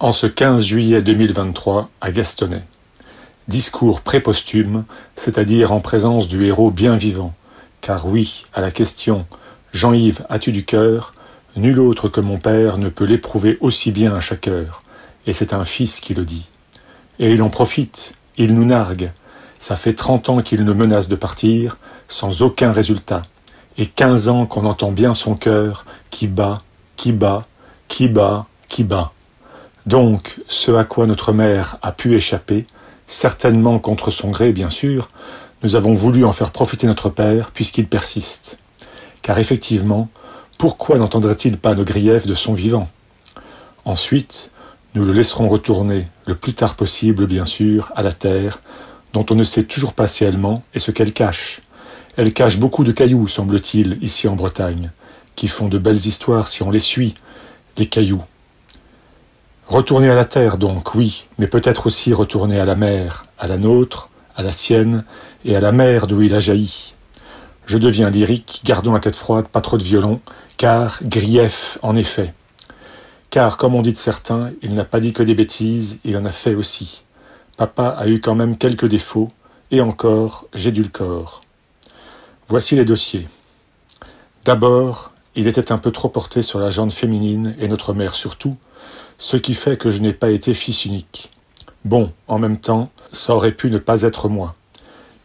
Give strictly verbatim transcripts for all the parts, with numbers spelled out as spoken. en ce quinze juillet deux mille vingt-trois à Gastonnet. Discours préposthume, c'est-à-dire en présence du héros bien vivant, car oui, à la question « Jean-Yves, as-tu du cœur ?» nul autre que mon père ne peut l'éprouver aussi bien à chaque heure, et c'est un fils qui le dit. Et il en profite, il nous nargue. Ça fait trente ans qu'il nous menace de partir, sans aucun résultat, et quinze ans qu'on entend bien son cœur qui bat, qui bat, qui bat, qui bat. Donc, ce à quoi notre mère a pu échapper, certainement contre son gré bien sûr, nous avons voulu en faire profiter notre père puisqu'il persiste. Car effectivement, pourquoi n'entendrait-il pas nos griefs de son vivant ? Ensuite, nous le laisserons retourner, le plus tard possible bien sûr, à la terre, dont on ne sait toujours pas si elle ment et ce qu'elle cache. Elle cache beaucoup de cailloux, semble-t-il, ici en Bretagne, qui font de belles histoires si on les suit, les cailloux. Retourner à la terre donc, oui, mais peut-être aussi retourner à la mer, à la nôtre, à la sienne et à la mer d'où il a jailli. Je deviens lyrique, gardons la tête froide, pas trop de violon, car grief en effet. Car, comme on dit de certains, il n'a pas dit que des bêtises, il en a fait aussi. Papa a eu quand même quelques défauts, et encore, j'édulcore. Voici les dossiers. D'abord, il était un peu trop porté sur la gente féminine, et notre mère surtout, ce qui fait que je n'ai pas été fils unique. Bon, en même temps, ça aurait pu ne pas être moi.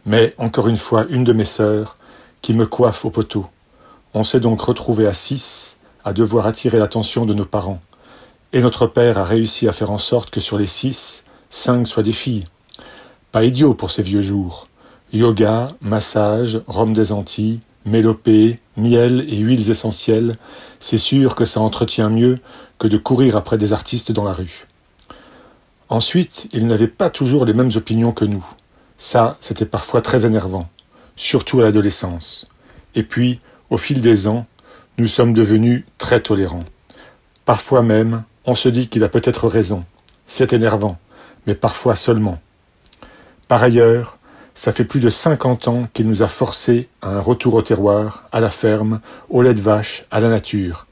Mais, encore une fois, une de mes sœurs, qui me coiffe au poteau. On s'est donc retrouvés à six, à devoir attirer l'attention de nos parents. Et notre père a réussi à faire en sorte que sur les six, cinq soient des filles. Pas idiot pour ces vieux jours. Yoga, massage, rhum des Antilles, mélopée, miel et huiles essentielles, c'est sûr que ça entretient mieux que de courir après des artistes dans la rue. Ensuite, ils n'avaient pas toujours les mêmes opinions que nous. Ça, c'était parfois très énervant, surtout à l'adolescence. Et puis, au fil des ans, nous sommes devenus très tolérants. Parfois même, on se dit qu'il a peut-être raison. C'est énervant, mais parfois seulement. Par ailleurs, ça fait plus de cinquante ans qu'il nous a forcés à un retour au terroir, à la ferme, au lait de vache, à la nature.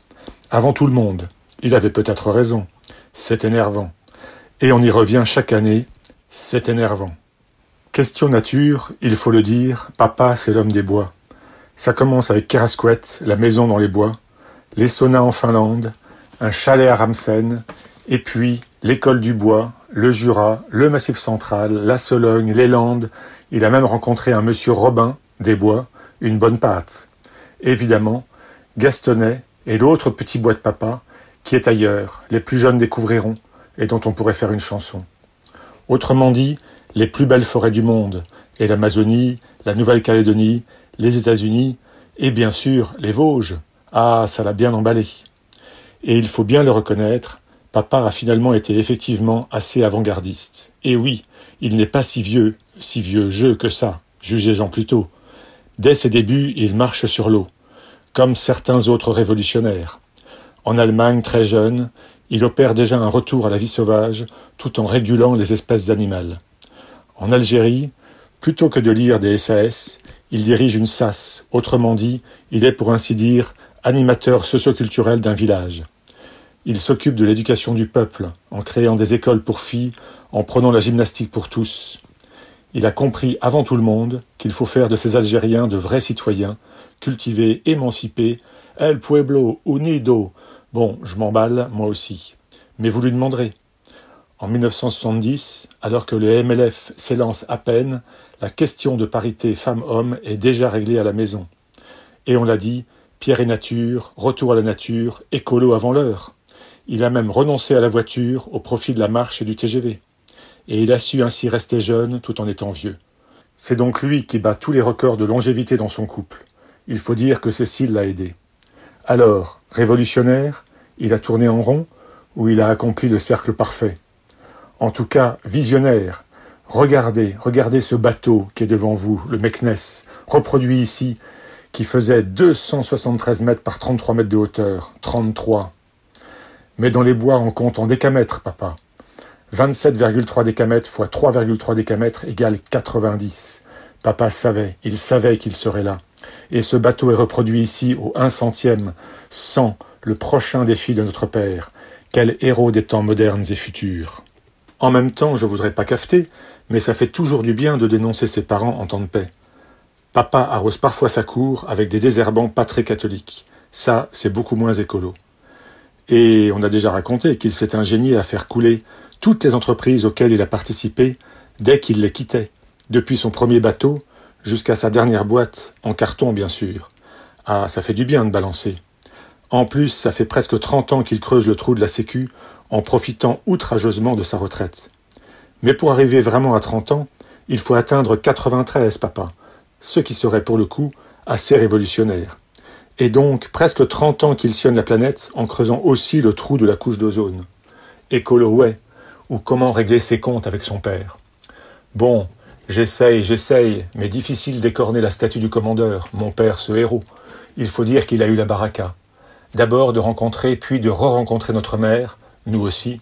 Avant tout le monde, il avait peut-être raison. C'est énervant. Et on y revient chaque année. C'est énervant. Question nature, il faut le dire, papa c'est l'homme des bois. Ça commence avec Kerasquette, la maison dans les bois, les saunas en Finlande, un chalet à Ramsen, et puis l'école du bois, le Jura, le Massif central, la Sologne, les Landes. Il a même rencontré un monsieur Robin des Bois, une bonne pâte. Évidemment, Gastonnet et l'autre petit bois de papa, qui est ailleurs, les plus jeunes découvriront, et dont on pourrait faire une chanson. Autrement dit, les plus belles forêts du monde, et l'Amazonie, la Nouvelle-Calédonie, les États-Unis et bien sûr les Vosges. Ah, ça l'a bien emballé. Et il faut bien le reconnaître, papa a finalement été effectivement assez avant-gardiste. Et oui, il n'est pas si vieux, si vieux jeu que ça, jugez-en plutôt. Dès ses débuts, il marche sur l'eau, comme certains autres révolutionnaires. En Allemagne, très jeune, il opère déjà un retour à la vie sauvage tout en régulant les espèces animales. En Algérie, plutôt que de lire des S A S, il dirige une S A S, autrement dit, il est pour ainsi dire animateur socio-culturel d'un village. Il s'occupe de l'éducation du peuple, en créant des écoles pour filles, en prenant la gymnastique pour tous. Il a compris avant tout le monde qu'il faut faire de ces Algériens de vrais citoyens, cultivés, émancipés, « El pueblo unido ». Bon, je m'emballe, moi aussi. Mais vous lui demanderez. En mille neuf cent soixante-dix, alors que le M L F s'élance à peine, la question de parité femmes-hommes est déjà réglée à la maison. Et on l'a dit, pierre et nature, retour à la nature, écolo avant l'heure. Il a même renoncé à la voiture au profit de la marche et du T G V. Et il a su ainsi rester jeune tout en étant vieux. C'est donc lui qui bat tous les records de longévité dans son couple. Il faut dire que Cécile l'a aidé. Alors, révolutionnaire, il a tourné en rond ou il a accompli le cercle parfait ? En tout cas, visionnaire, regardez, regardez ce bateau qui est devant vous, le Meknes, reproduit ici, qui faisait deux cent soixante-treize mètres par trente-trois mètres de hauteur, trente-trois. Mais dans les bois, on compte en décamètres, papa. vingt-sept virgule trois décamètres fois trois virgule trois décamètres égale quatre-vingt-dix. Papa savait, il savait qu'il serait là. Et ce bateau est reproduit ici au un centième, cent, le prochain défi de notre père. Quel héros des temps modernes et futurs. En même temps, je voudrais pas cafeter, mais ça fait toujours du bien de dénoncer ses parents en temps de paix. Papa arrose parfois sa cour avec des désherbants pas très catholiques. Ça, c'est beaucoup moins écolo. Et on a déjà raconté qu'il s'est ingénié à faire couler toutes les entreprises auxquelles il a participé dès qu'il les quittait, depuis son premier bateau jusqu'à sa dernière boîte, en carton bien sûr. Ah, ça fait du bien de balancer. En plus, ça fait presque trente ans qu'il creuse le trou de la sécu en profitant outrageusement de sa retraite. Mais pour arriver vraiment à trente ans, il faut atteindre quatre-vingt-treize, papa, ce qui serait pour le coup assez révolutionnaire. Et donc, presque trente ans qu'il sillonne la planète en creusant aussi le trou de la couche d'ozone. Écolo, ouais, ou comment régler ses comptes avec son père. Bon, j'essaye, j'essaye, mais difficile d'écorner la statue du commandeur, mon père, ce héros. Il faut dire qu'il a eu la baraka. D'abord de rencontrer, puis de re-rencontrer notre mère, nous aussi,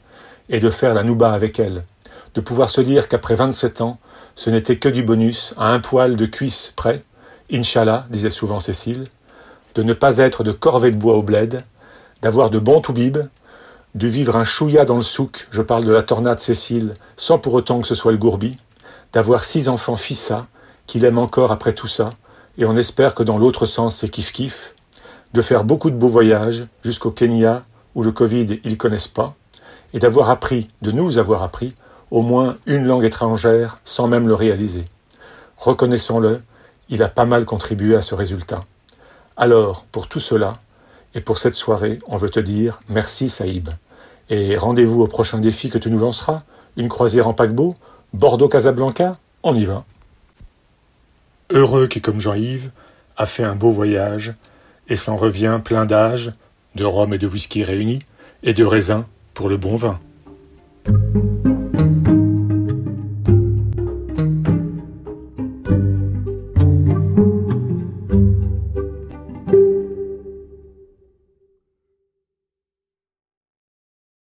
et de faire la nouba avec elle. De pouvoir se dire qu'après vingt-sept ans, ce n'était que du bonus, à un poil de cuisse près, « Inch'Allah », disait souvent Cécile, de ne pas être de corvée de bois au bled, d'avoir de bons toubibs, de vivre un chouïa dans le souk, je parle de la tornade Cécile, sans pour autant que ce soit le gourbi, d'avoir six enfants fissa, qu'il aime encore après tout ça, et on espère que dans l'autre sens c'est kiff-kiff, de faire beaucoup de beaux voyages jusqu'au Kenya, où le Covid ils connaissent pas, et d'avoir appris, de nous avoir appris, au moins une langue étrangère sans même le réaliser. Reconnaissons-le, il a pas mal contribué à ce résultat. Alors, pour tout cela, et pour cette soirée, on veut te dire merci Saïb. Et rendez-vous au prochain défi que tu nous lanceras, une croisière en paquebot, Bordeaux-Casablanca, on y va. Heureux qui, comme Jean-Yves, a fait un beau voyage et s'en revient plein d'âge, de rhum et de whisky réunis, et de raisins pour le bon vin.